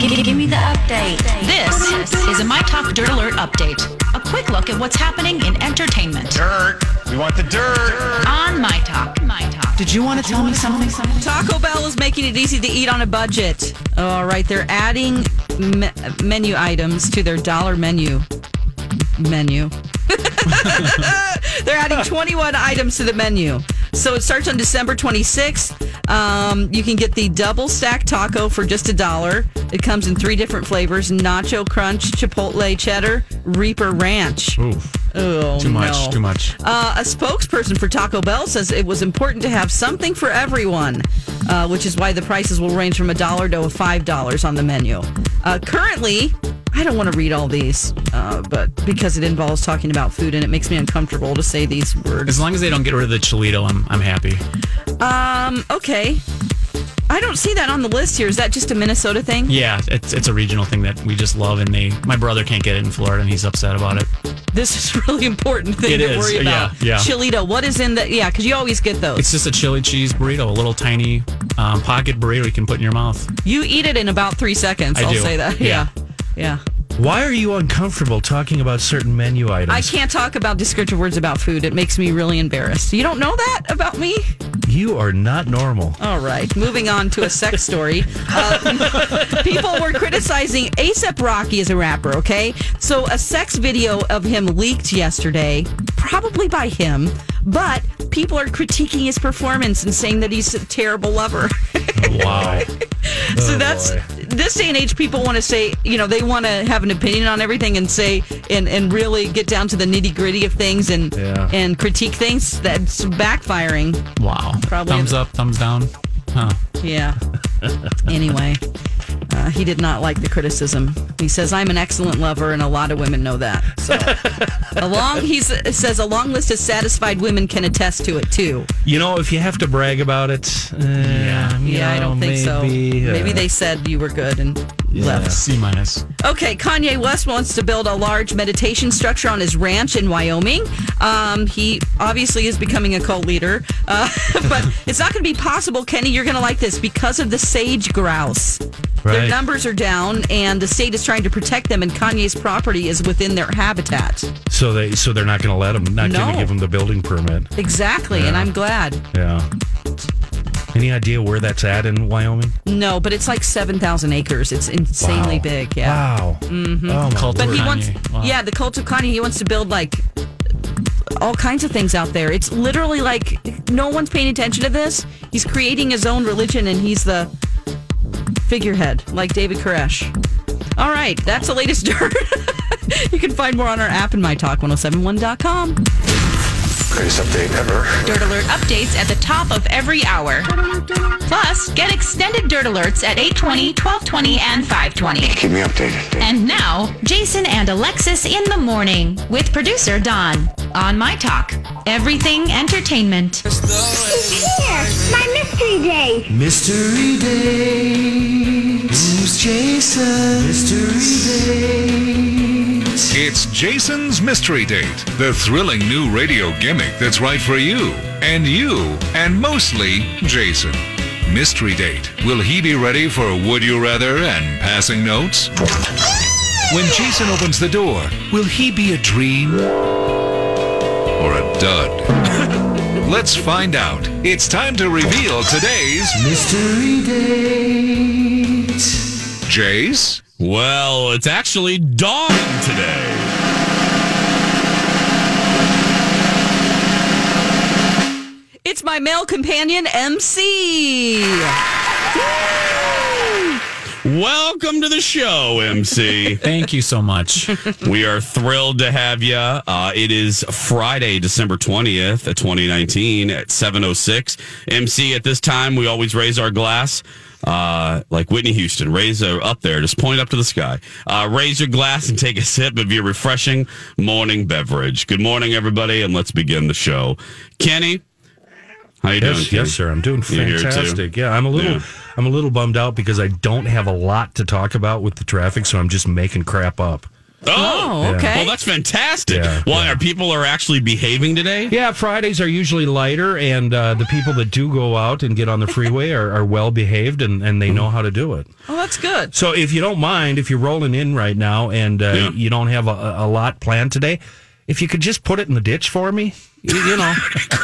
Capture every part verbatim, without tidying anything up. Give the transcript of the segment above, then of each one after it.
Give, give me the update. This is a My Talk Dirt Alert update. A quick look at what's happening in entertainment. Dirt. We want the dirt. On My Talk. My Talk. Did you want to tell me something? something? Taco Bell is making it easy to eat on a budget. All right. They're adding me- menu items to their dollar menu. Menu. They're adding twenty-one items to the menu. So it starts on December twenty-sixth. Um, you can get the double stack taco for just a dollar. It comes in three different flavors: nacho crunch, chipotle cheddar, Reaper ranch. Oof. Oh, too much, no. too much. Uh, a spokesperson for Taco Bell says it was important to have something for everyone, uh, which is why the prices will range from a dollar to five dollars on the menu. Uh, currently, I don't want to read all these, uh, but because it involves talking about food and it makes me uncomfortable to say these words. As long as they don't get rid of the Cholito, I'm I'm happy. Um. Okay. I don't see that on the list here. Is that just a Minnesota thing? Yeah, it's it's a regional thing that we just love, and they my brother can't get it in Florida, and he's upset about it. This is really important thing it to is. worry about. Yeah, yeah. Chilito, what is in the... Yeah, because you always get those. It's just a chili cheese burrito, a little tiny um, pocket burrito you can put in your mouth. You eat it in about three seconds, I I'll do. say that. Yeah. yeah, yeah. Why are you uncomfortable talking about certain menu items? I can't talk about descriptive words about food. It makes me really embarrassed. You don't know that about me? You are not normal. All right. Moving on to a sex story. Uh, people were criticizing A$AP Rocky as a rapper, okay? So a sex video of him leaked yesterday, probably by him, but people are critiquing his performance and saying that he's a terrible lover. Wow. So oh that's, boy. This day and age, people want to say, you know, they want to have an opinion on everything and say, and, and really get down to the nitty gritty of things and yeah. and critique things. That's backfiring. Wow. Probably thumbs up, thumbs down. Huh. Yeah. Anyway, uh, he did not like the criticism. He says, I'm an excellent lover, and a lot of women know that. So, a long, he says, a long list of satisfied women can attest to it, too. You know, if you have to brag about it, uh, yeah, yeah know, I don't think maybe, so. Uh, maybe they said you were good and yeah, left. C minus. Okay, Kanye West wants to build a large meditation structure on his ranch in Wyoming. Um, he obviously is becoming a cult leader, uh, but it's not going to be possible, Kenny. You're going to like this because of the sage grouse. Right. Their numbers are down, and the state is trying to protect them, and Kanye's property is within their habitat. So they, so they're not going to let them, not no. going to give them the building permit. Exactly, yeah. And I'm glad. Yeah. Any idea where that's at in Wyoming? No, but it's like seven thousand acres. It's insanely wow. big. Yeah. Wow. Mm-hmm. Oh, cult but he Kanye. wants, wow. yeah, the cult of Kanye. He wants to build like all kinds of things out there. It's literally like no one's paying attention to this. He's creating his own religion, and he's the figurehead, like David Koresh. All right, that's the latest dirt. You can find more on our app and my talk ten seventy-one dot com. Greatest update ever. Dirt Alert updates at the top of every hour. Plus, get extended Dirt Alerts at eight twenty, twelve twenty, and five twenty. Keep me updated. Dave. And now, Jason and Alexis in the morning with producer Don on My Talk. Everything entertainment. It's here, my mystery date. Mystery date. Who's Jason? Mystery date. It's Jason's Mystery Date, the thrilling new radio gimmick that's right for you, and you, and mostly Jason. Mystery Date. Will he be ready for Would You Rather and passing notes? When Jason opens the door, will he be a dream or a dud? Let's find out. It's time to reveal today's Mystery Date. Jays? Well, it's actually dawn today. It's my male companion, M C. Welcome to the show, M C. Thank you so much. We are thrilled to have you. Uh, it is Friday, December twentieth, twenty nineteen at seven oh six. M C, at this time, we always raise our glass. Uh, like Whitney Houston, raise her up there. Just point up to the sky. Uh, raise your glass and take a sip of your refreshing morning beverage. Good morning, everybody, and let's begin the show. Kenny, how you yes, doing? Kenny? Yes, sir. I'm doing fantastic. Yeah, I'm a little, yeah. I'm a little bummed out because I don't have a lot to talk about with the traffic, so I'm just making crap up. Oh, okay. Yeah. Well, that's fantastic. Yeah, well, yeah. Our people are actually behaving today? Yeah, Fridays are usually lighter, and uh, the people that do go out and get on the freeway are, are well-behaved, and, and they know how to do it. Oh, that's good. So if you don't mind, if you're rolling in right now and uh, yeah. you don't have a, a lot planned today, if you could just put it in the ditch for me, you, you know,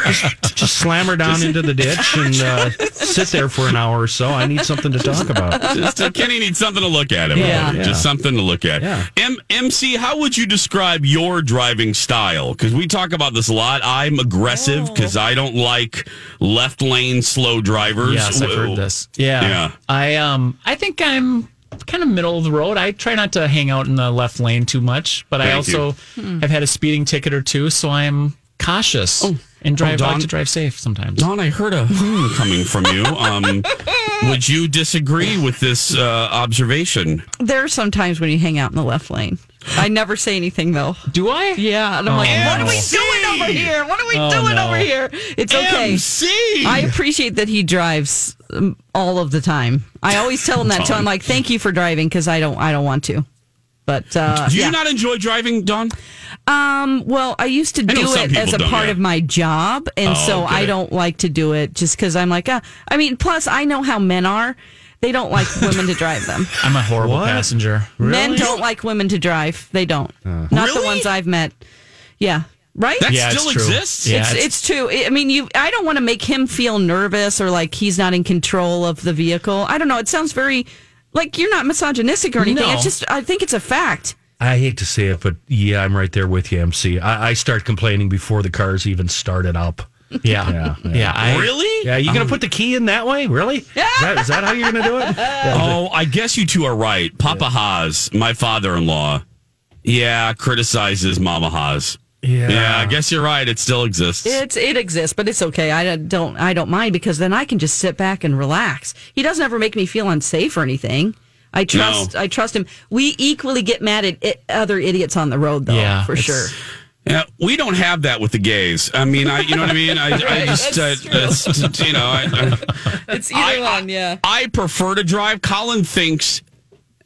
just, just slam her down into the ditch and uh, sit there for an hour or so. I need something to talk about. Just, uh, Kenny needs something to look at. Yeah, yeah. Just something to look at. Yeah. M- MC, how would you describe your driving style? Because we talk about this a lot. I'm aggressive because oh. I don't like left lane slow drivers. Yes, I've heard this. Yeah. yeah. I um, I think I'm... kind of middle of the road. I try not to hang out in the left lane too much, but Thank I also you. have had a speeding ticket or two, so I'm cautious oh. and drive oh, Don, like to drive safe sometimes. Don, I heard a hmm coming from you. Um, would you disagree with this uh, observation? There are some times when you hang out in the left lane. I never say anything, though. Do I? Yeah. And I'm oh, like, what are we doing over here? What are we oh, doing no. over here? It's okay. M C. I appreciate that he drives um, all of the time. I always tell him that. So I'm like, thank you for driving, because I don't, I don't want to. But uh, do you yeah. not enjoy driving, Dawn? Um, well, I used to I do it as a part yeah. of my job, and oh, so okay. I don't like to do it just because I'm like, uh, I mean, plus I know how men are. They don't like women to drive them. I'm a horrible what? passenger. Really? Men don't like women to drive. They don't. Uh, Not really? the ones I've met. Yeah. Right? That yeah, still exists? Yeah, it's, it's, it's true. I mean, you. I don't want to make him feel nervous or like he's not in control of the vehicle. I don't know. It sounds very, like, you're not misogynistic or anything. No. It's just, I think it's a fact. I hate to say it, but yeah, I'm right there with you, M C. I, I start complaining before the cars even started up. Yeah. yeah, yeah. yeah I, really? Yeah, you're going to um, put the key in that way? Really? Is that, is that how you're going to do it? Yeah, oh, I guess you two are right. Papa yeah. Haas, my father-in-law, yeah, criticizes Mama Haas. Yeah. yeah, I guess you're right. It still exists. It's It exists, but it's okay. I don't I don't mind because then I can just sit back and relax. He doesn't ever make me feel unsafe or anything. I trust no. I trust him. We equally get mad at it, other idiots on the road, though, yeah, for sure. Yeah, we don't have that with the gays. I mean, I you know what I mean? I, right, I just, that's uh, that's, you know. I, I, it's either I, one, yeah. I, I prefer to drive. Colin thinks,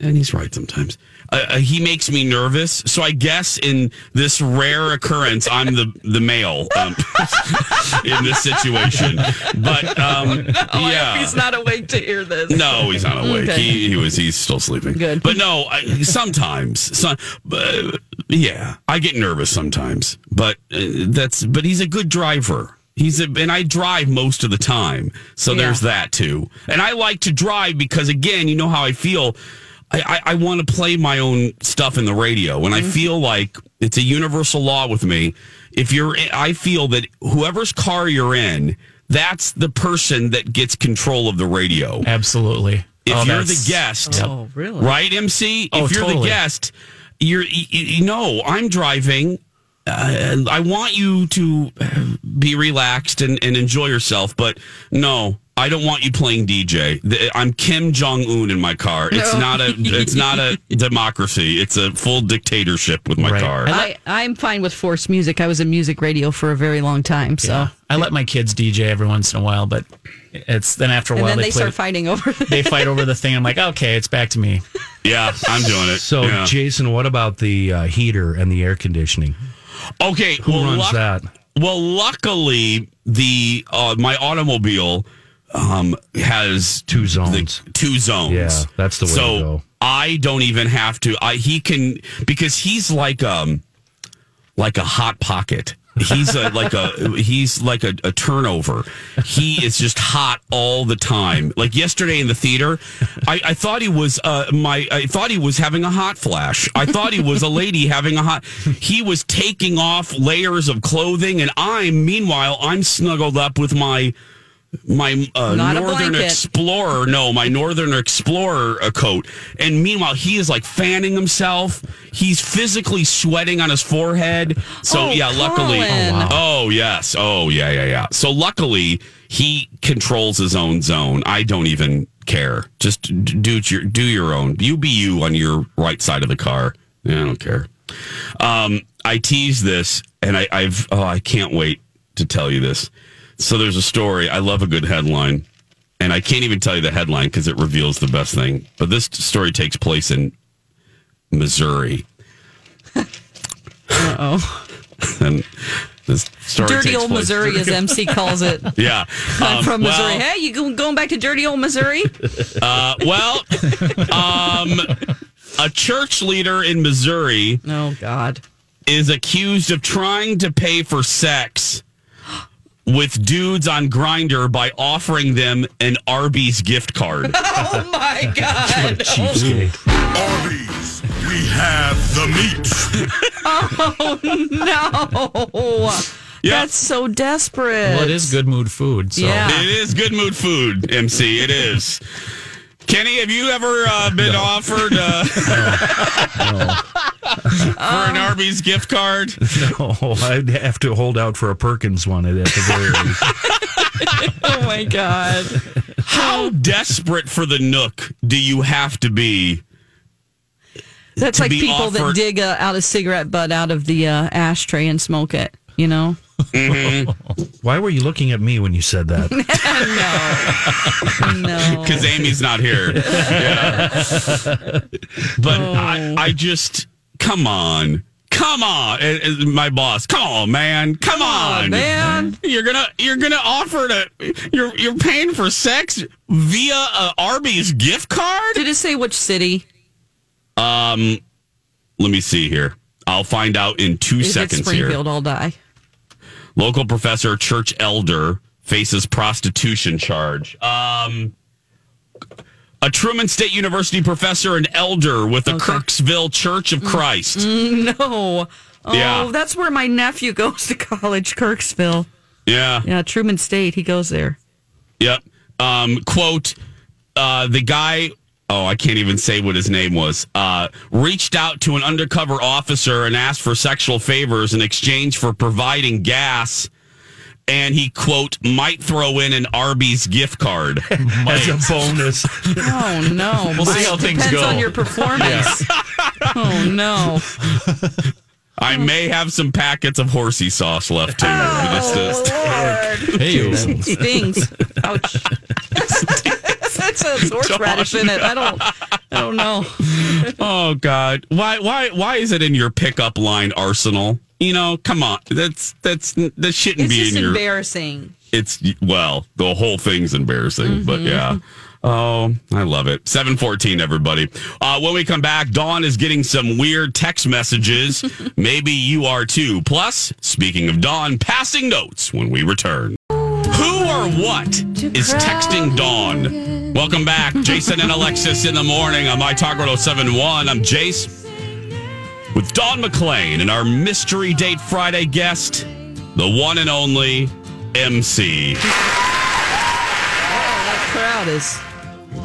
and he's right sometimes, uh, uh, he makes me nervous. So I guess in this rare occurrence, I'm the, the male um, in this situation. But, um, no, yeah. I hope he's not awake to hear this. No, he's not awake. Okay. He, he was. He's still sleeping. Good. But no, I, sometimes. Some, uh, Yeah, I get nervous sometimes, but uh, that's but he's a good driver. He's a, and I drive most of the time, so yeah. there's that too. And I like to drive because, again, you know how I feel. I, I, I want to play my own stuff in the radio, and mm-hmm. I feel like it's a universal law with me. If you're, I feel that whoever's car you're in, that's the person that gets control of the radio. Absolutely. If oh, you're the guest, oh really? Right, M C? Oh, if you're totally. the guest. You're, you, you know, I'm driving. Uh, I want you to be relaxed and, and enjoy yourself, but no, I don't want you playing D J. The, I'm Kim Jong-un in my car. It's no. not a. It's not a democracy. It's a full dictatorship with my right. car. I, I'm fine with forced music. I was in music radio for a very long time, so yeah. I let my kids D J every once in a while, but it's then after a while and then they, they play, start fighting over. It. They fight over the thing. I'm like, okay, it's back to me. Yeah, I'm doing it. So, yeah. Jason, what about the uh, heater and the air conditioning? Okay, who well, runs luck- that? Well, luckily, the uh, my automobile um, has two zones. The, two zones. Yeah, that's the way so to go. So I don't even have to. I he can because he's like um like a hot pocket. He's a, like a he's like a, a turnover. He is just hot all the time. Like yesterday in the theater, I, I thought he was uh, my. I thought he was having a hot flash. I thought he was a lady having a hot. He was taking off layers of clothing, and I'm meanwhile I'm snuggled up with my my uh, Northern Explorer. No, my Northern Explorer uh, coat. And meanwhile, he is like fanning himself. He's physically sweating on his forehead. So, oh, yeah, Colin. Luckily. Oh, wow. oh, yes. Oh, yeah, yeah, yeah. So, luckily, he controls his own zone. I don't even care. Just do your, do your own. You be you on your right side of the car. Yeah, I don't care. Um, I tease this, and I, I've, oh, I can't wait to tell you this. So there's a story. I love a good headline, and I can't even tell you the headline because it reveals the best thing. But this story takes place in Missouri. Uh-oh. And this story dirty takes old place Missouri, dirty. As M C calls it. Yeah. I'm um, from Missouri. Well, hey, you going back to dirty old Missouri? Uh, well, um, a church leader in Missouri oh, God. is accused of trying to pay for sex with dudes on Grindr by offering them an Arby's gift card. Oh, my God. Cheesecake. Arby's, we have the meat. Oh, no. Yeah. That's so desperate. Well, it is good mood food. So. Yeah. It is good mood food, M C. It is. Kenny, have you ever uh, been no. offered uh, no. No. for an Arby's gift card? No, I'd have to hold out for a Perkins one at the very least. Oh, my God. How desperate for the nook do you have to be? That's to like be people offered- that dig uh, out a cigarette butt out of the uh, ashtray and smoke it, you know? Mm-hmm. Why were you looking at me when you said that? No. Because no. Amy's not here. Yeah. But oh. I, I just, come on. Come on. It, it, my boss, come on, man. Come, come on, on. man. You're going to you're gonna offer to, you're, you're paying for sex via an Arby's gift card? Did it say which city? Um, Let me see here. I'll find out in two if seconds it's Springfield, here. I'll die. Local professor, church elder, faces prostitution charge. Um, a Truman State University professor and elder with the okay. Kirksville Church of Christ. No. Oh, yeah. That's where my nephew goes to college, Kirksville. Yeah. Yeah, Truman State. He goes there. Yep. Um, quote, uh, the guy... Oh, I can't even say what his name was, uh, reached out to an undercover officer and asked for sexual favors in exchange for providing gas. And he, quote, might throw in an Arby's gift card. As a bonus. Oh, no. We'll see how things go. Depends on your performance. Yeah. Oh, no. I may have some packets of horsey sauce left, too. Oh, this Lord. Hey, stings. Ouch. That's a horseradish in it. I don't. I don't know. Oh God! Why? Why? Why is it in your pickup line arsenal? You know, come on. That's that's that shouldn't it's be just in your. It's embarrassing. It's well, the whole thing's embarrassing. Mm-hmm. But yeah. Oh, I love it. seven fourteen, everybody. Uh, when we come back, Dawn is getting some weird text messages. Maybe you are too. Plus, speaking of Dawn, passing notes when we return. Who or what is texting Dawn? Welcome back. Jason and Alexis in the morning on My Talk ten seventy-one. I'm Jace with Dawn McClain and our Mystery Date Friday guest, the one and only M C. Oh, that crowd is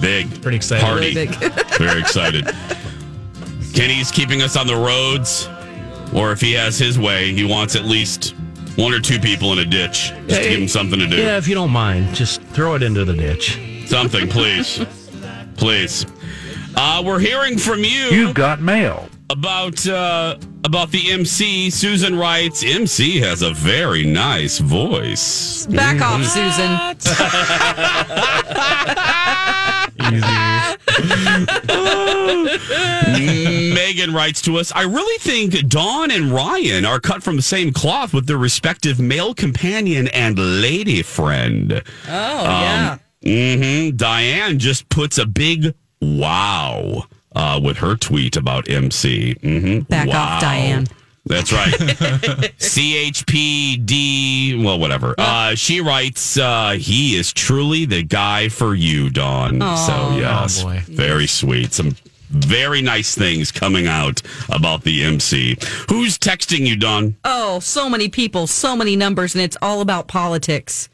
big. Pretty excited. Party. Really big. Very excited. Kenny's keeping us on the roads, or if he has his way, he wants at least one or two people in a ditch. Just hey, to give them something to do. Yeah, if you don't mind, just throw it into the ditch. Something, please. Please. Uh, we're hearing from you. You've got mail. About, uh, about the M C. Susan writes, M C has a very nice voice. Back mm. off, Susan. Easy. Megan writes to us, I really think Dawn and Ryan are cut from the same cloth with their respective male companion and lady friend. Oh, um, yeah. Mm-hmm. Diane just puts a big wow uh, with her tweet about M C. Mm-hmm. Back wow. off, Diane. That's right. C H P D, well, whatever. Uh, she writes, uh, he is truly the guy for you, Dawn. Aww. So, yes, oh, boy. Very sweet. Some very nice things coming out about the M C. Who's texting you, Dawn? Oh, so many people, so many numbers, and it's all about politics.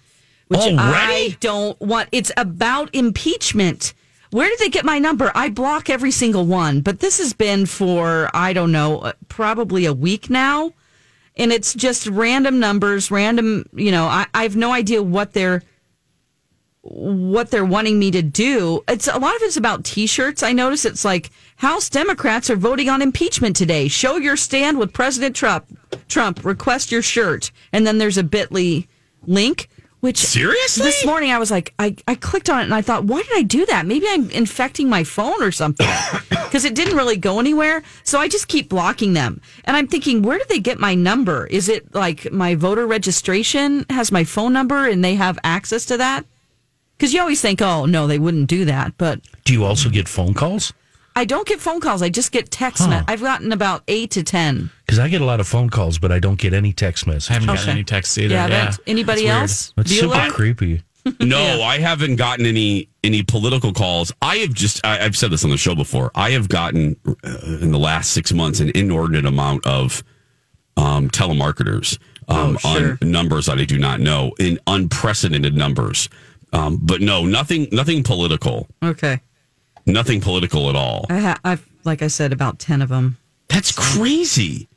Which Already? I don't want. It's about impeachment. Where did they get my number? I block every single one, but this has been for, I don't know, probably a week now. And it's just random numbers, random, you know, I, I have no idea what they're what they're wanting me to do. It's a lot of it's about T-shirts. I notice it's like, House Democrats are voting on impeachment today. Show your stand with President Trump. Trump, request your shirt. And then there's a bit dot l y link. Which, seriously? This morning I was like, I, I clicked on it and I thought, why did I do that? Maybe I'm infecting my phone or something because it didn't really go anywhere. So I just keep blocking them. And I'm thinking, where did they get my number? Is it like my voter registration has my phone number and they have access to that? Because you always think, oh, no, they wouldn't do that. But do you also get phone calls? I don't get phone calls. I just get text huh. messages. I've gotten about eight to ten. Because I get a lot of phone calls, but I don't get any text messages. I haven't gotten okay. any texts either. Yeah, yeah. Anybody That's else? That's super learn? creepy. No, yeah. I haven't gotten any any political calls. I have just, I, I've said this on the show before, I have gotten uh, in the last six months an inordinate amount of um, telemarketers um, oh, sure. on numbers that I do not know, in unprecedented numbers. Um, but no, nothing, nothing political. Okay. Nothing political at all. I ha- I've, like I said, about ten of them. That's crazy.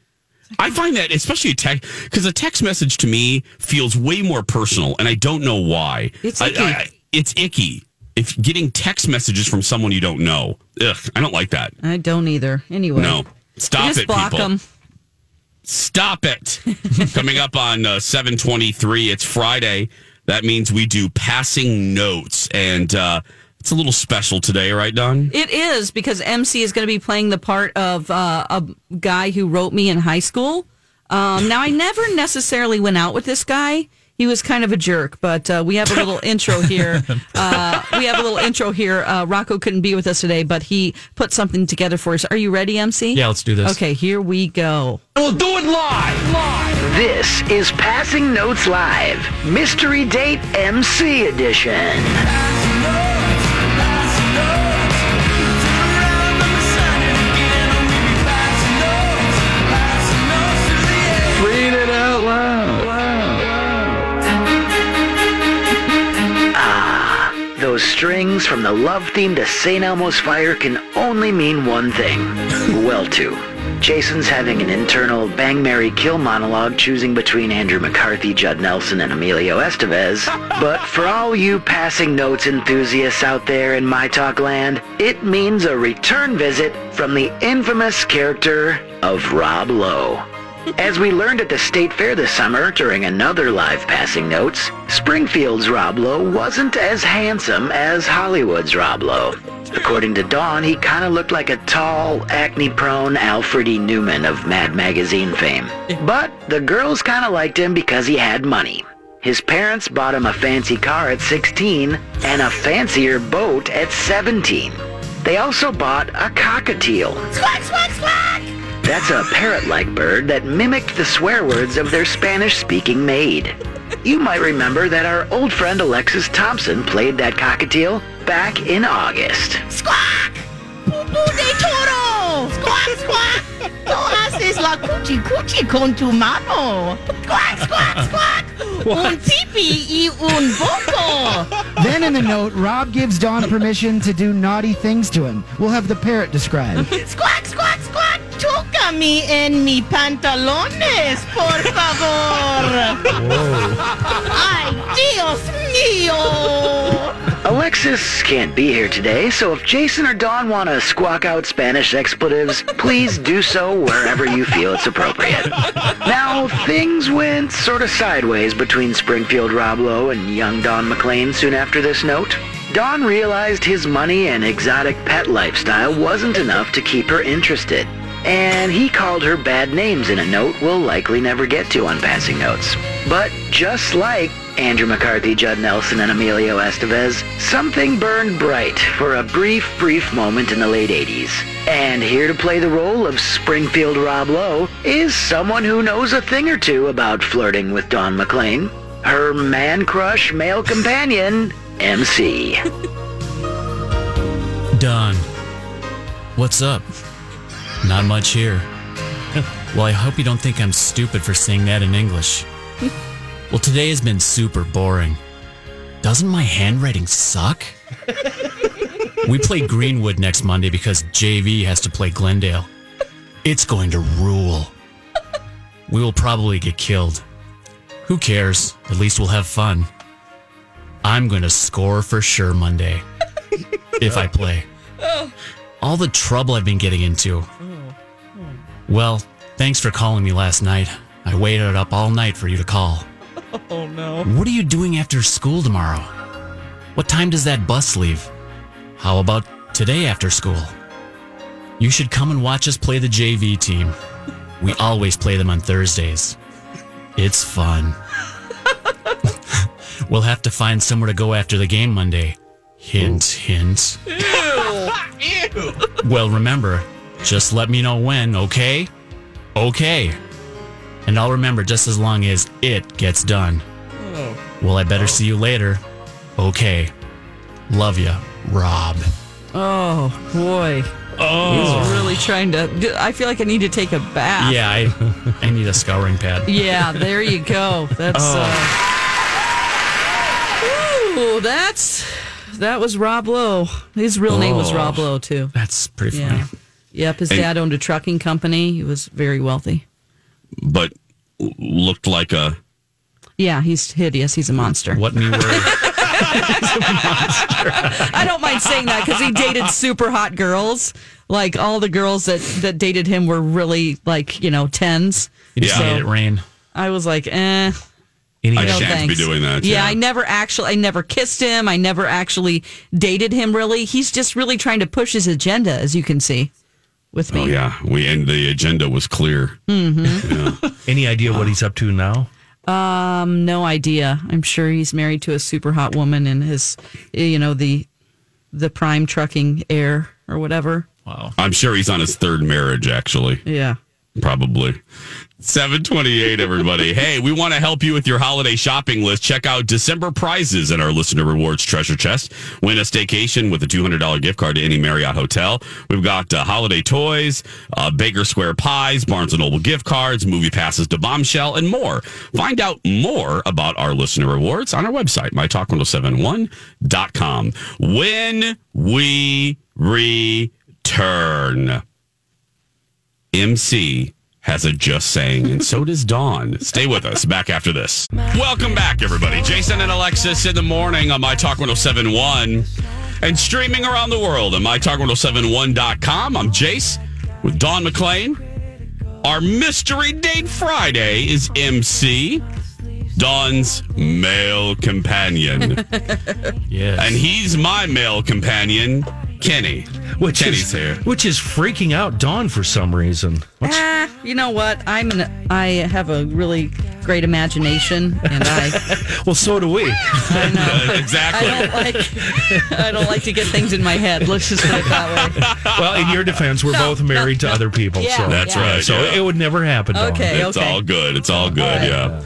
I find that, especially a text, because a text message to me feels way more personal, and I don't know why. It's icky. I, I, it's icky. If getting text messages from someone you don't know, ugh, I don't like that. I don't either. Anyway. No. Stop just it, block people. Them. Stop it. Coming up on uh, seven twenty-three, it's Friday. That means we do passing notes, and... uh it's a little special today, right, Don? It is, because M C is going to be playing the part of uh, a guy who wrote me in high school. Um, now, I never necessarily went out with this guy. He was kind of a jerk, but uh, we have a little intro here. Uh, we have a little intro here. Uh, Rocco couldn't be with us today, but he put something together for us. Are you ready, M C? Yeah, let's do this. Okay, here we go. We'll do it live. Live. This is Passing Notes Live, Mystery Date M C Edition. Those strings from the love theme to Saint Elmo's Fire can only mean one thing. Well, two. Jason's having an internal bang, marry, kill monologue, choosing between Andrew McCarthy, Judd Nelson, and Emilio Estevez. But for all you passing notes enthusiasts out there in My Talk land, it means a return visit from the infamous character of Rob Lowe. As we learned at the state fair this summer during another live Passing Notes, Springfield's Rob Lowe wasn't as handsome as Hollywood's Rob Lowe. According to Dawn, he kind of looked like a tall, acne-prone Alfred E. Newman of Mad Magazine fame. But the girls kind of liked him because he had money. His parents bought him a fancy car at sixteen and a fancier boat at seventeen. They also bought a cockatiel. Squawk, squawk, squawk! That's a parrot-like bird that mimicked the swear words of their Spanish-speaking maid. You might remember that our old friend Alexis Thompson played that cockatiel back in August. Squawk! Poo-poo de toro! Squawk, squawk! Tú haces la cuchi-cuchi con tu mano! Squawk, squawk, squawk! Un tipi y un boco! Then in the note, Rob gives Dawn permission to do naughty things to him. We'll have the parrot describe. Squawk, squawk, squawk! Toca mi en mi pantalones, por favor. Ay, Dios mío. Alexis can't be here today, so if Jason or Dawn want to squawk out Spanish expletives, please do so wherever you feel it's appropriate. Now, things went sort of sideways between Springfield Rob Lowe and young Dawn McLean soon after this note. Dawn realized his money and exotic pet lifestyle wasn't enough to keep her interested. And he called her bad names in a note we'll likely never get to on Passing Notes. But just like Andrew McCarthy, Judd Nelson, and Emilio Estevez, something burned bright for a brief, brief moment in the late eighties. And here to play the role of Springfield Rob Lowe is someone who knows a thing or two about flirting with Dawn McLean, her man-crush male companion, M C. Dawn, what's up? Not much here. Well, I hope you don't think I'm stupid for saying that in English. Well, today has been super boring. Doesn't my handwriting suck? We play Greenwood next Monday because J V has to play Glendale. It's going to rule. We will probably get killed. Who cares? At least we'll have fun. I'm going to score for sure Monday. If I play. All the trouble I've been getting into. Well, thanks for calling me last night. I waited up all night for you to call. Oh, no. What are you doing after school tomorrow? What time does that bus leave? How about today after school? You should come and watch us play the J V team. We always play them on Thursdays. It's fun. We'll have to find somewhere to go after the game Monday. Hint, Ooh. hint. Ew. Ew. Well, remember... just let me know when, okay? Okay. And I'll remember just as long as it gets done. Oh. Well, I better oh. see you later. Okay. Love ya, Rob. Oh, boy. Oh. He's really trying to... I feel like I need to take a bath. Yeah, I, I need a scouring pad. Yeah, there you go. That's... Oh. Uh, ooh, that's... That was Rob Lowe. His real oh. name was Rob Lowe, too. That's pretty funny. Yeah. Yep, his dad owned a trucking company. He was very wealthy. But looked like a... Yeah, he's hideous. He's a monster. What new word? He's a monster. I don't mind saying that because he dated super hot girls. Like, all the girls that, that dated him were really, like, you know, tens. He just made it rain. I was like, eh... I no shan't thanks. be doing that. Yeah, yeah, I never actually, I never kissed him. I never actually dated him, really. He's just really trying to push his agenda, as you can see with me. Oh, yeah. We and the agenda was clear. Mm-hmm. Yeah. Any idea what he's up to now? Um, no idea. I'm sure he's married to a super hot woman in his, you know, the the prime trucking heir or whatever. Wow. I'm sure he's on his third marriage, actually. Yeah. Probably. seven twenty-eight, everybody. Hey, we want to help you with your holiday shopping list. Check out December prizes in our Listener Rewards Treasure Chest. Win a staycation with a two hundred dollars gift card to any Marriott Hotel. We've got uh, holiday toys, uh, Baker Square pies, Barnes and Noble gift cards, movie passes to Bombshell, and more. Find out more about our Listener Rewards on our website, my talk ten seventy-one dot com. When we return, M C has a just saying, and so does Dawn. Stay with us. Back after this. Welcome back, everybody. Jason and Alexis in the morning on My Talk ten seventy-one and streaming around the world on my talk ten seventy-one dot com. I'm Jace with Dawn McLean. Our Mystery Date Friday is M C, Dawn's male companion. Yes. And he's my male companion, Kenny. Which Kenny's is, here. Which is freaking out Dawn for some reason. Ah, uh, you know what? I'm an, I have a really great imagination, and I... Well, so do we. I know. Uh, exactly. I don't, like, I don't like to get things in my head. Let's just put it that way. Well, in your defense, we're no, both married no, to no. other people. Yeah, so That's yeah. right. So yeah. it would never happen, Dawn. Okay, It's okay. all good. It's all good, all right. yeah. yeah.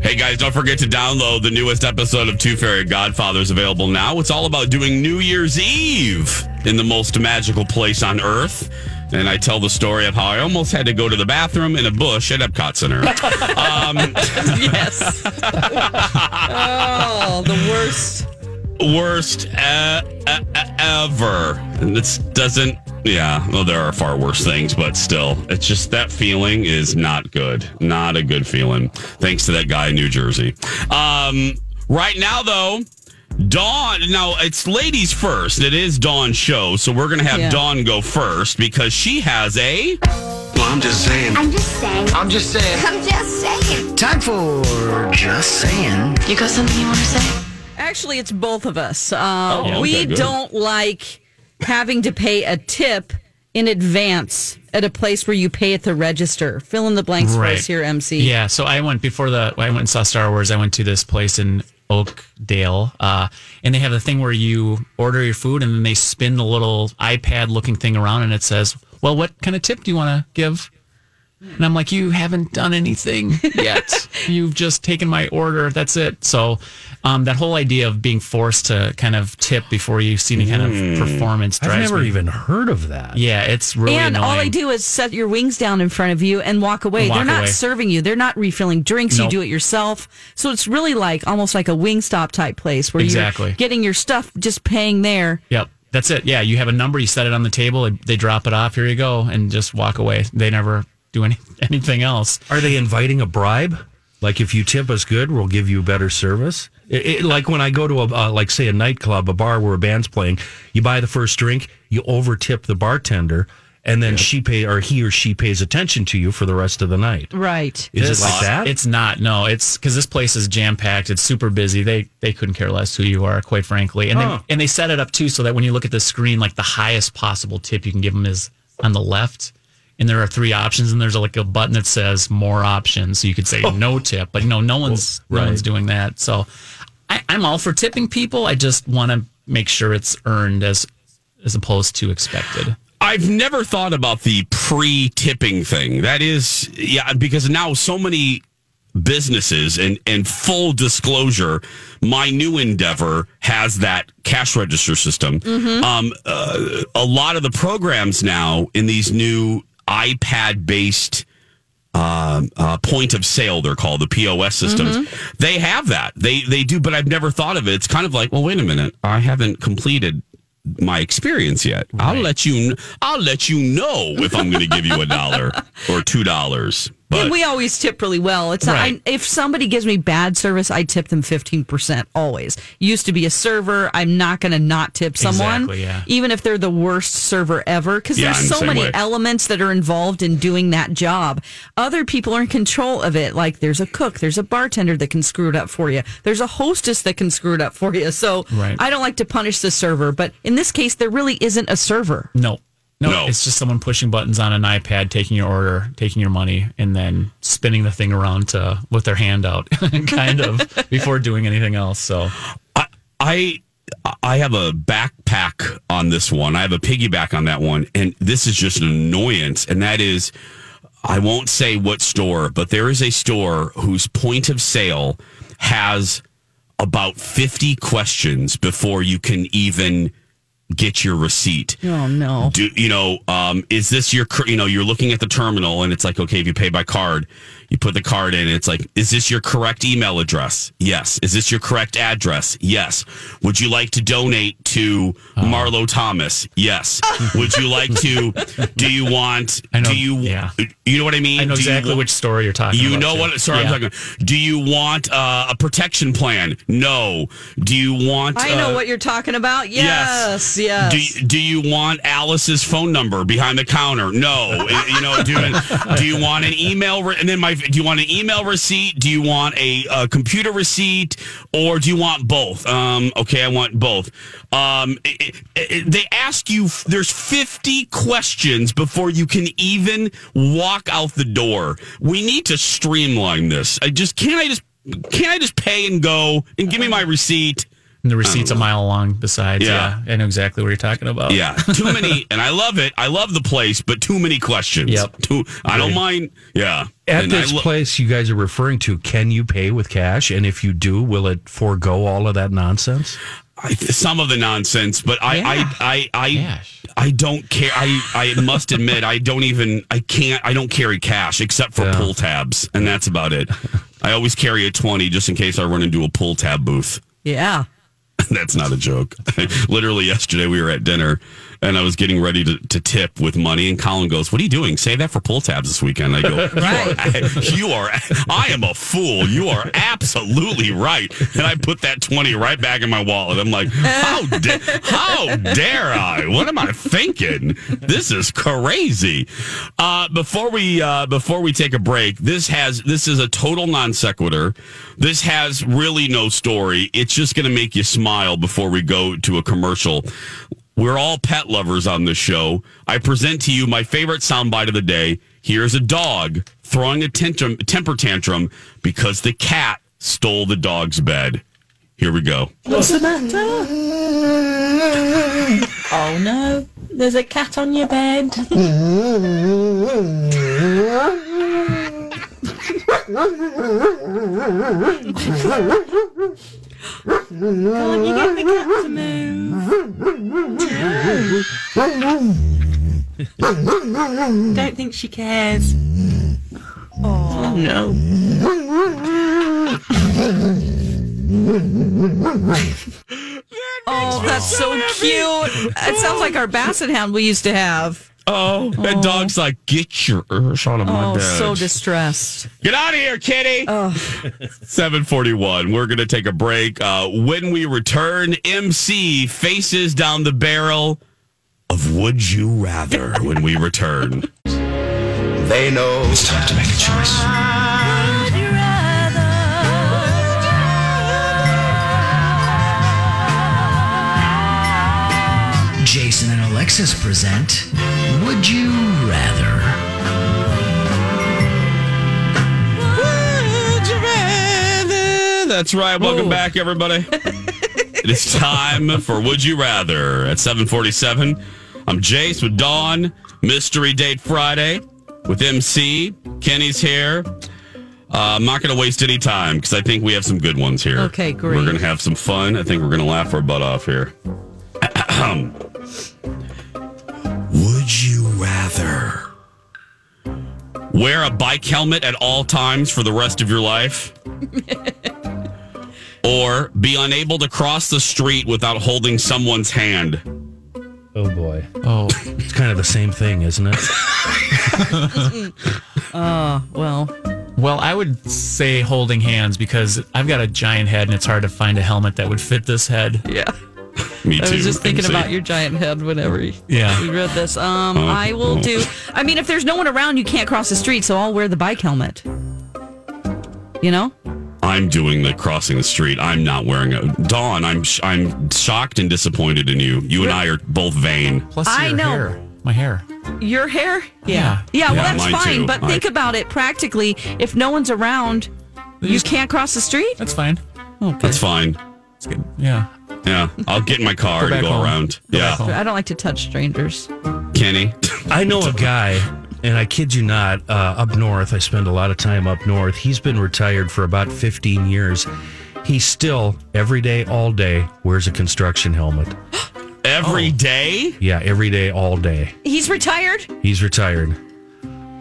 Hey, guys, don't forget to download the newest episode of Two Fairy Godfathers available now. It's all about doing New Year's Eve in the most magical place on Earth. And I tell the story of how I almost had to go to the bathroom in a bush at Epcot Center. Um, yes. Oh, the worst. Worst uh, uh, ever. And this doesn't... Yeah, well, there are far worse things, but still, it's just that feeling is not good. Not a good feeling. Thanks to that guy in New Jersey. Um, right now, though, Dawn, now it's ladies first. It is Dawn's show, so we're going to have yeah. Dawn go first because she has a... Well, I'm just saying. I'm just saying. I'm just saying. I'm just saying. Time for Just Saying. You got something you want to say? Actually, it's both of us. Uh, oh, yeah, we okay, don't like... having to pay a tip in advance at a place where you pay at the register. Fill in the blanks right. for us here, M C. Yeah, so I went before the, I went and saw Star Wars. I went to this place in Oakdale, uh, and they have the thing where you order your food and then they spin the little iPad-looking thing around and it says, well, what kind of tip do you want to give? And I'm like, you haven't done anything yet. You've just taken my order. That's it. So um, that whole idea of being forced to kind of tip before you see any kind of performance drives I've never me. even heard of that. Yeah, it's really and annoying. And all they do is set your wings down in front of you and walk away. And walk They're not away. serving you. They're not refilling drinks. Nope. You do it yourself. So it's really like almost like a Wingstop type place where exactly. you're getting your stuff, just paying there. Yep. That's it. Yeah, you have a number. You set it on the table. They drop it off. Here you go. And just walk away. They never... do any, anything else. Are they inviting a bribe? Like, if you tip us good, we'll give you better service? It, it, like when I go to, a uh, like, say, a nightclub, a bar where a band's playing, you buy the first drink, you over-tip the bartender, and then yep. she pay or he or she pays attention to you for the rest of the night. Right. Is this, it like that? It's not. No, it's because this place is jam-packed. It's super busy. They they couldn't care less who you are, quite frankly. And, oh. they, and they set it up, too, so that when you look at the screen, like, the highest possible tip you can give them is on the left. And there are three options, and there's like a button that says more options. So you could say oh. no tip, but no, no one's well, right. no one's doing that. So I, I'm all for tipping people. I just want to make sure it's earned as as opposed to expected. I've never thought about the pre-tipping thing. That is, yeah, because now so many businesses, and, and full disclosure, my new endeavor has that cash register system. Mm-hmm. Um, uh, a lot of the programs now in these new iPad-based uh, uh, point of sale, they're called, the P O S systems. Mm-hmm. They have that. They they do, but I've never thought of it. It's kind of like, well, wait a minute. I haven't completed my experience yet. Right. I'll let you I'll let you know if I'm going to give you a dollar or two dollars. But yeah, we always tip really well. It's not, right. I, if somebody gives me bad service, I tip them fifteen percent always. Used to be a server. I'm not going to not tip someone, exactly, yeah. even if they're the worst server ever, because yeah, there's I'm so many way. elements that are involved in doing that job. Other people are in control of it. Like, there's a cook, there's a bartender that can screw it up for you. There's a hostess that can screw it up for you. So right. I don't like to punish the server, but in this case, there really isn't a server. No. No, no, it's just someone pushing buttons on an iPad, taking your order, taking your money, and then spinning the thing around to, with their hand out, kind of, before doing anything else. So, I, I I have a backpack on this one. I have a piggyback on that one, and this is just an annoyance, and that is, I won't say what store, but there is a store whose point of sale has about fifty questions before you can even get your receipt. Oh no! Do you know? Um, is this your? You know, you're looking at the terminal, and it's like, okay, if you pay by card, you put the card in. And it's like, is this your correct email address? Yes. Is this your correct address? Yes. Would you like to donate to oh. Marlo Thomas? Yes. Would you like to? Do you want? I know, do you? Yeah. You know what I mean? I know do exactly you, which story you're talking. You about. You know too. What? Sorry, yeah. I'm talking. About. Do you want uh, a protection plan? No. Do you want? I uh, know what you're talking about. Yes. yes. Yes. Do you, do you want Alice's phone number behind the counter? No. You know, do, do you want an email? Re- and then my, do you want an email receipt? Do you want a, a computer receipt, or do you want both? Um, okay, I want both. Um, it, it, it, they ask you. There's fifty questions before you can even walk out the door. We need to streamline this. I just can't. I just can't. I just pay and go and give me my receipt. And the receipt's a mile long besides. Yeah. yeah. I know exactly what you're talking about. Yeah. Too many. And I love it. I love the place, but too many questions. Yep. Too, I don't right. mind. Yeah. At and this lo- place you guys are referring to, can you pay with cash? And if you do, will it forego all of that nonsense? I, some of the nonsense, but I, yeah. I, I, I, cash. I don't care. I, I must admit, I don't even, I can't, I don't carry cash except for yeah. pull tabs. And that's about it. I always carry a twenty just in case I run into a pull tab booth. Yeah. That's not a joke. Literally yesterday we were at dinner and I was getting ready to, to tip with money. And Colin goes, what are you doing? Save that for pull tabs this weekend. I go, right. you, are, you are, I am a fool. You are absolutely right. And I put that twenty right back in my wallet. I'm like, how, da- how dare I? What am I thinking? This is crazy. Uh, before we, uh, before we take a break, this has, this is a total non sequitur. This has really no story. It's just going to make you smile before we go to a commercial. We're all pet lovers on this show. I present to you my favorite soundbite of the day. Here's a dog throwing a tantrum, temper tantrum because the cat stole the dog's bed. Here we go. What's the matter? Oh, no. There's a cat on your bed. Can't you get the cat to move? Don't think she cares. Oh, no. Oh, that's so cute. It sounds like our basset hound we used to have. Oh, that oh. dog's like, get your ears out of my oh, bed. So distressed. Get out of here, kitty. Oh. seven forty-one. We're going to take a break. Uh, when we return, M C faces down the barrel of Would You Rather when we return. They know it's time to make a choice. Would you rather? Would you rather? Jason and Alexis present Would You Rather? Would you rather? That's right. Welcome Ooh. back, everybody. It is time for Would You Rather at seven forty-seven. I'm Jace with Dawn. Mystery Date Friday with M C. Kenny's here. Uh, I'm not going to waste any time because I think we have some good ones here. Okay, great. We're going to have some fun. I think we're going to laugh our butt off here. Would you rather wear a bike helmet at all times for the rest of your life or be unable to cross the street without holding someone's hand? Oh, boy. Oh, it's kind of the same thing, isn't it? Oh, well. Well, I would say holding hands because I've got a giant head and it's hard to find a helmet that would fit this head. Yeah. Me too. I was just thinking about your giant head whenever you yeah. read this. Um, oh, I will oh. do... I mean, if there's no one around, you can't cross the street, so I'll wear the bike helmet. You know? I'm doing the crossing the street. I'm not wearing a... Dawn, I'm sh- I'm shocked and disappointed in you. You and I are both vain. Plus your I know. hair. My hair. Your hair? Yeah. Yeah, yeah, well, that's fine, too. but I... think about it practically. If no one's around, These... you can't cross the street? That's fine. Okay. That's fine. That's good. Yeah. Yeah, I'll get in my car go and go home. around. Go yeah, I don't like to touch strangers. Kenny? I know a guy, and I kid you not, uh, up north, I spend a lot of time up north. He's been retired for about fifteen years. He still, every day, all day, wears a construction helmet. every oh. day? Yeah, every day, all day. He's retired? He's retired.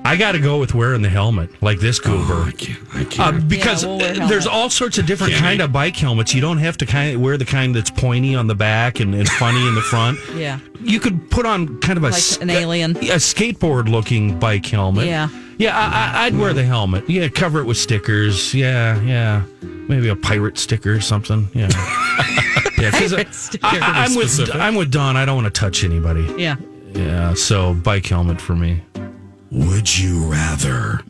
I got to go with wearing the helmet, like this goober. Oh, I can't, I can't. Uh, because yeah, we'll there's all sorts of different kind of bike helmets. You don't have to kind of wear the kind that's pointy on the back and, and funny in the front. Yeah. You could put on kind of a... Like sk- an alien. A skateboard-looking bike helmet. Yeah. Yeah, I, I, I'd wear the helmet. Yeah, cover it with stickers. Yeah, yeah. Maybe a pirate sticker or something. Yeah. yeah pirate I, sticker. I, I'm, with, I'm with Don. I don't want to touch anybody. Yeah. Yeah, so bike helmet for me. Would you rather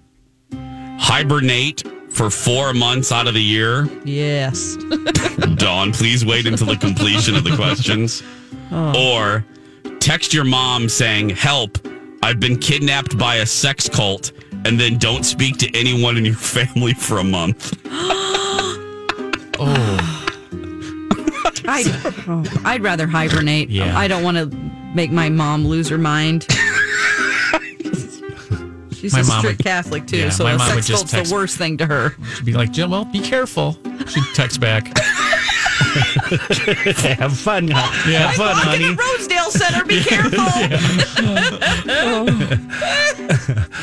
hibernate for four months out of the year? Yes. Dawn, please wait until the completion of the questions. Oh. Or text your mom saying, help, I've been kidnapped by a sex cult, and then don't speak to anyone in your family for a month. oh. I'd, oh. I'd rather hibernate. Yeah. I don't want to make my mom lose her mind. She's my a mom strict would, Catholic, too, yeah, so a sex cult's the worst thing to her. She'd be like, Jill, well, be careful. She'd text back. Have fun, huh? Yeah, have fun, honey. I'm walking at Rosedale Center. Be careful. yeah.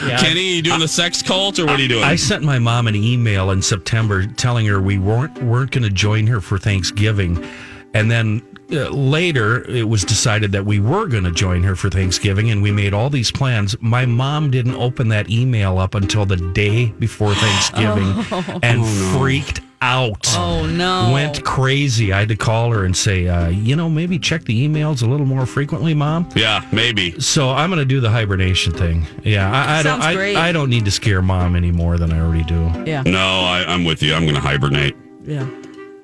yeah. Kenny, are you doing I, the sex cult, or what I, are you doing? I sent my mom an email in September telling her we weren't, weren't going to join her for Thanksgiving, and then... Uh, later, it was decided that we were going to join her for Thanksgiving, and we made all these plans. My mom didn't open that email up until the day before Thanksgiving oh. and oh, no. freaked out. Oh, no. Went crazy. I had to call her and say, uh, you know, maybe check the emails a little more frequently, Mom. Yeah, maybe. So I'm going to do the hibernation thing. Yeah, I, I, don't, I, I don't need to scare Mom any more than I already do. Yeah. No, I, I'm with you. I'm going to hibernate. Yeah.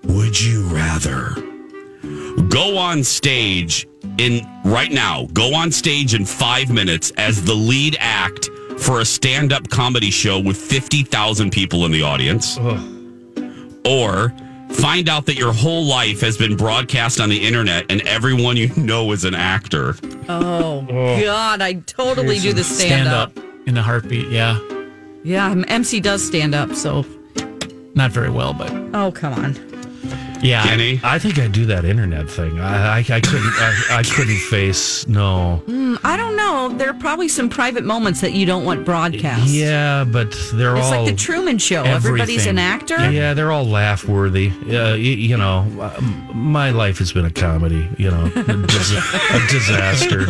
Would you rather... go on stage in right now, go on stage in five minutes as the lead act for a stand-up comedy show with fifty thousand people in the audience. Ugh. Or find out that your whole life has been broadcast on the internet and everyone you know is an actor. Oh, God. I totally do the stand-up. Stand-up in a heartbeat, yeah. Yeah, M C does stand-up, so... Not very well, but... Oh, come on. Yeah, Kenny? I, I think I do that internet thing. I, I, I couldn't. I, I couldn't face no. Mm, I don't know. There are probably some private moments that you don't want broadcast. Yeah, but they're it's all. It's like the Truman Show. Everything. Everybody's an actor. Yeah, they're all laugh worthy. Uh, you, you know, my life has been a comedy. You know, a, dis- a disaster.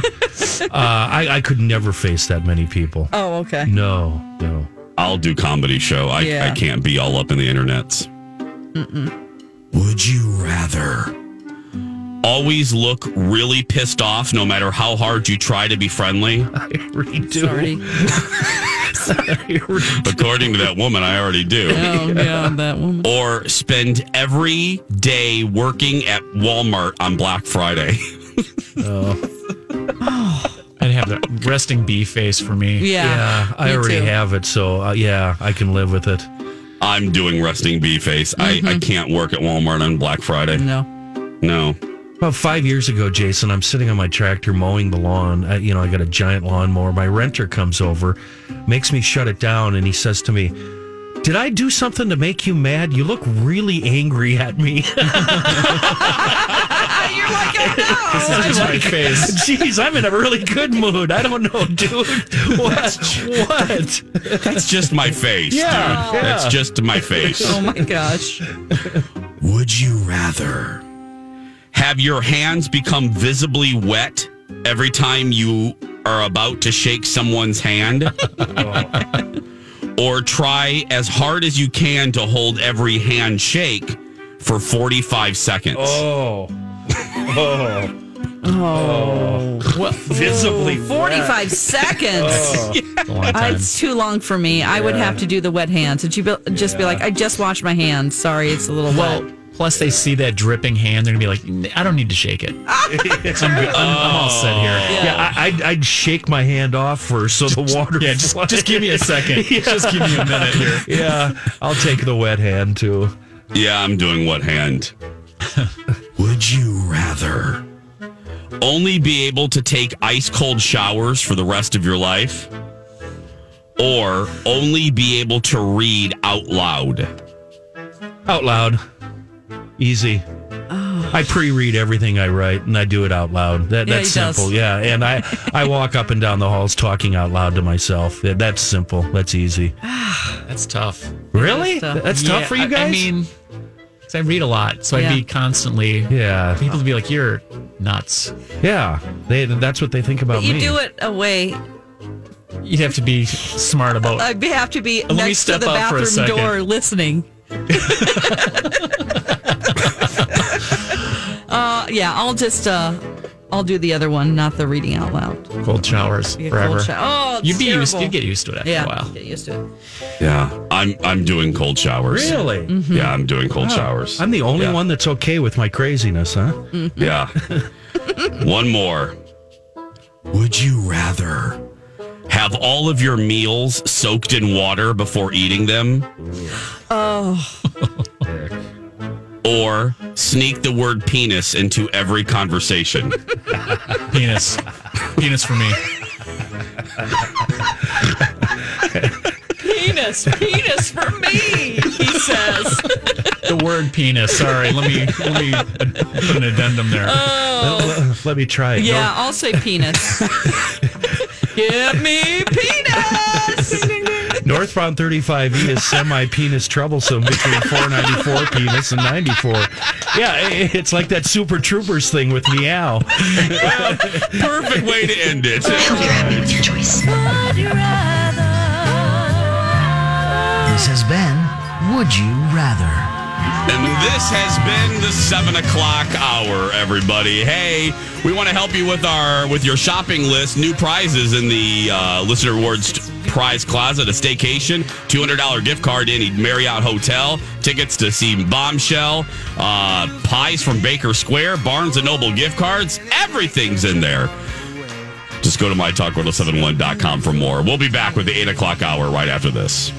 Uh, I, I could never face that many people. Oh, okay. No, no. I'll do comedy show. I, yeah. I can't be all up in the internets. Mm-mm. Would you rather always look really pissed off no matter how hard you try to be friendly? I already do. Sorry. Sorry. According to that woman, I already do. Oh, yeah. yeah, that woman. Or spend every day working at Walmart on Black Friday. Oh. I'd have the resting bee face for me. Yeah. yeah I me already too. have it, so uh, yeah, I can live with it. I'm doing resting bee face. Mm-hmm. I, I can't work at Walmart on Black Friday. No. No. About five years ago, Jason, I'm sitting on my tractor mowing the lawn. I, you know, I got a giant lawnmower. My renter comes over, makes me shut it down, and he says to me, "Did I do something to make you mad? You look really angry at me." You're like, oh, no. This is just my face. Jeez, I'm in a really good mood. I don't know, dude. What? What? That's just my face, yeah, dude. Yeah. That's just my face. Oh, my gosh. Would you rather have your hands become visibly wet every time you are about to shake someone's hand? Oh. Or try as hard as you can to hold every handshake for forty-five seconds? Oh. Oh. Oh. Well, visibly forty-five wet. seconds. Oh. Yeah. Uh, it's too long for me. Yeah. I would have to do the wet hands. And you be, just yeah. be like, I just washed my hands. Sorry, it's a little well, wet. Plus, they see that dripping hand. They're going to be like, I don't need to shake it. I'm, I'm, I'm all set here. Yeah, yeah I, I'd, I'd shake my hand off first so the water... Yeah, just, just give me a second. Yeah. Just give me a minute here. Yeah, I'll take the wet hand, too. Yeah, I'm doing wet hand. Would you rather only be able to take ice cold showers for the rest of your life, or only be able to read out loud? Out loud. Easy. Oh. I pre-read everything I write, and I do it out loud. That, yeah, that's simple. Does. Yeah, and I, I walk up and down the halls talking out loud to myself. That, that's simple. That's easy. That's tough. Really? That tough. That's yeah, tough for you guys? I, I mean... I read a lot, so yeah. I'd be constantly... Yeah. People would be like, you're nuts. Yeah. They, that's what they think about you me. You do it away. You'd have to be smart about... I'd have to be Let next to the bathroom door listening. uh, yeah, I'll just... Uh, I'll do the other one, not the reading out loud. Cold showers yeah, forever. Cold shower. Oh, it's you'd be terrible. used. You'd get used to it after yeah, a while. Get used to it. Yeah, I'm. I'm doing cold showers. Really? Mm-hmm. Yeah, I'm doing cold wow. showers. I'm the only yeah. one that's okay with my craziness, huh? Mm-hmm. Yeah. One more. Would you rather have all of your meals soaked in water before eating them? Oh. Or sneak the word penis into every conversation? Penis. Penis for me. Penis. Penis for me, he says. The word penis. Sorry, let me let me put an addendum there. Oh. Let, let me try it. Yeah, no. I'll say penis. Give me penis! Northbound thirty-five E is semi-penis troublesome between four ninety-four penis and ninety-four. Yeah, it's like that Super Troopers thing with meow. Well, perfect way to end it. It's your choice. This has been Would You Rather? And this has been the seven o'clock hour, everybody. Hey, we want to help you with our with your shopping list. New prizes in the uh, Listener Awards t- Prize Plaza, the staycation, two hundred dollars gift card to any Marriott Hotel, tickets to see Bombshell, uh, pies from Baker Square, Barnes and Noble gift cards. Everything's in there. Just go to my talk ten seventy-one dot com for more. We'll be back with the eight o'clock hour right after this.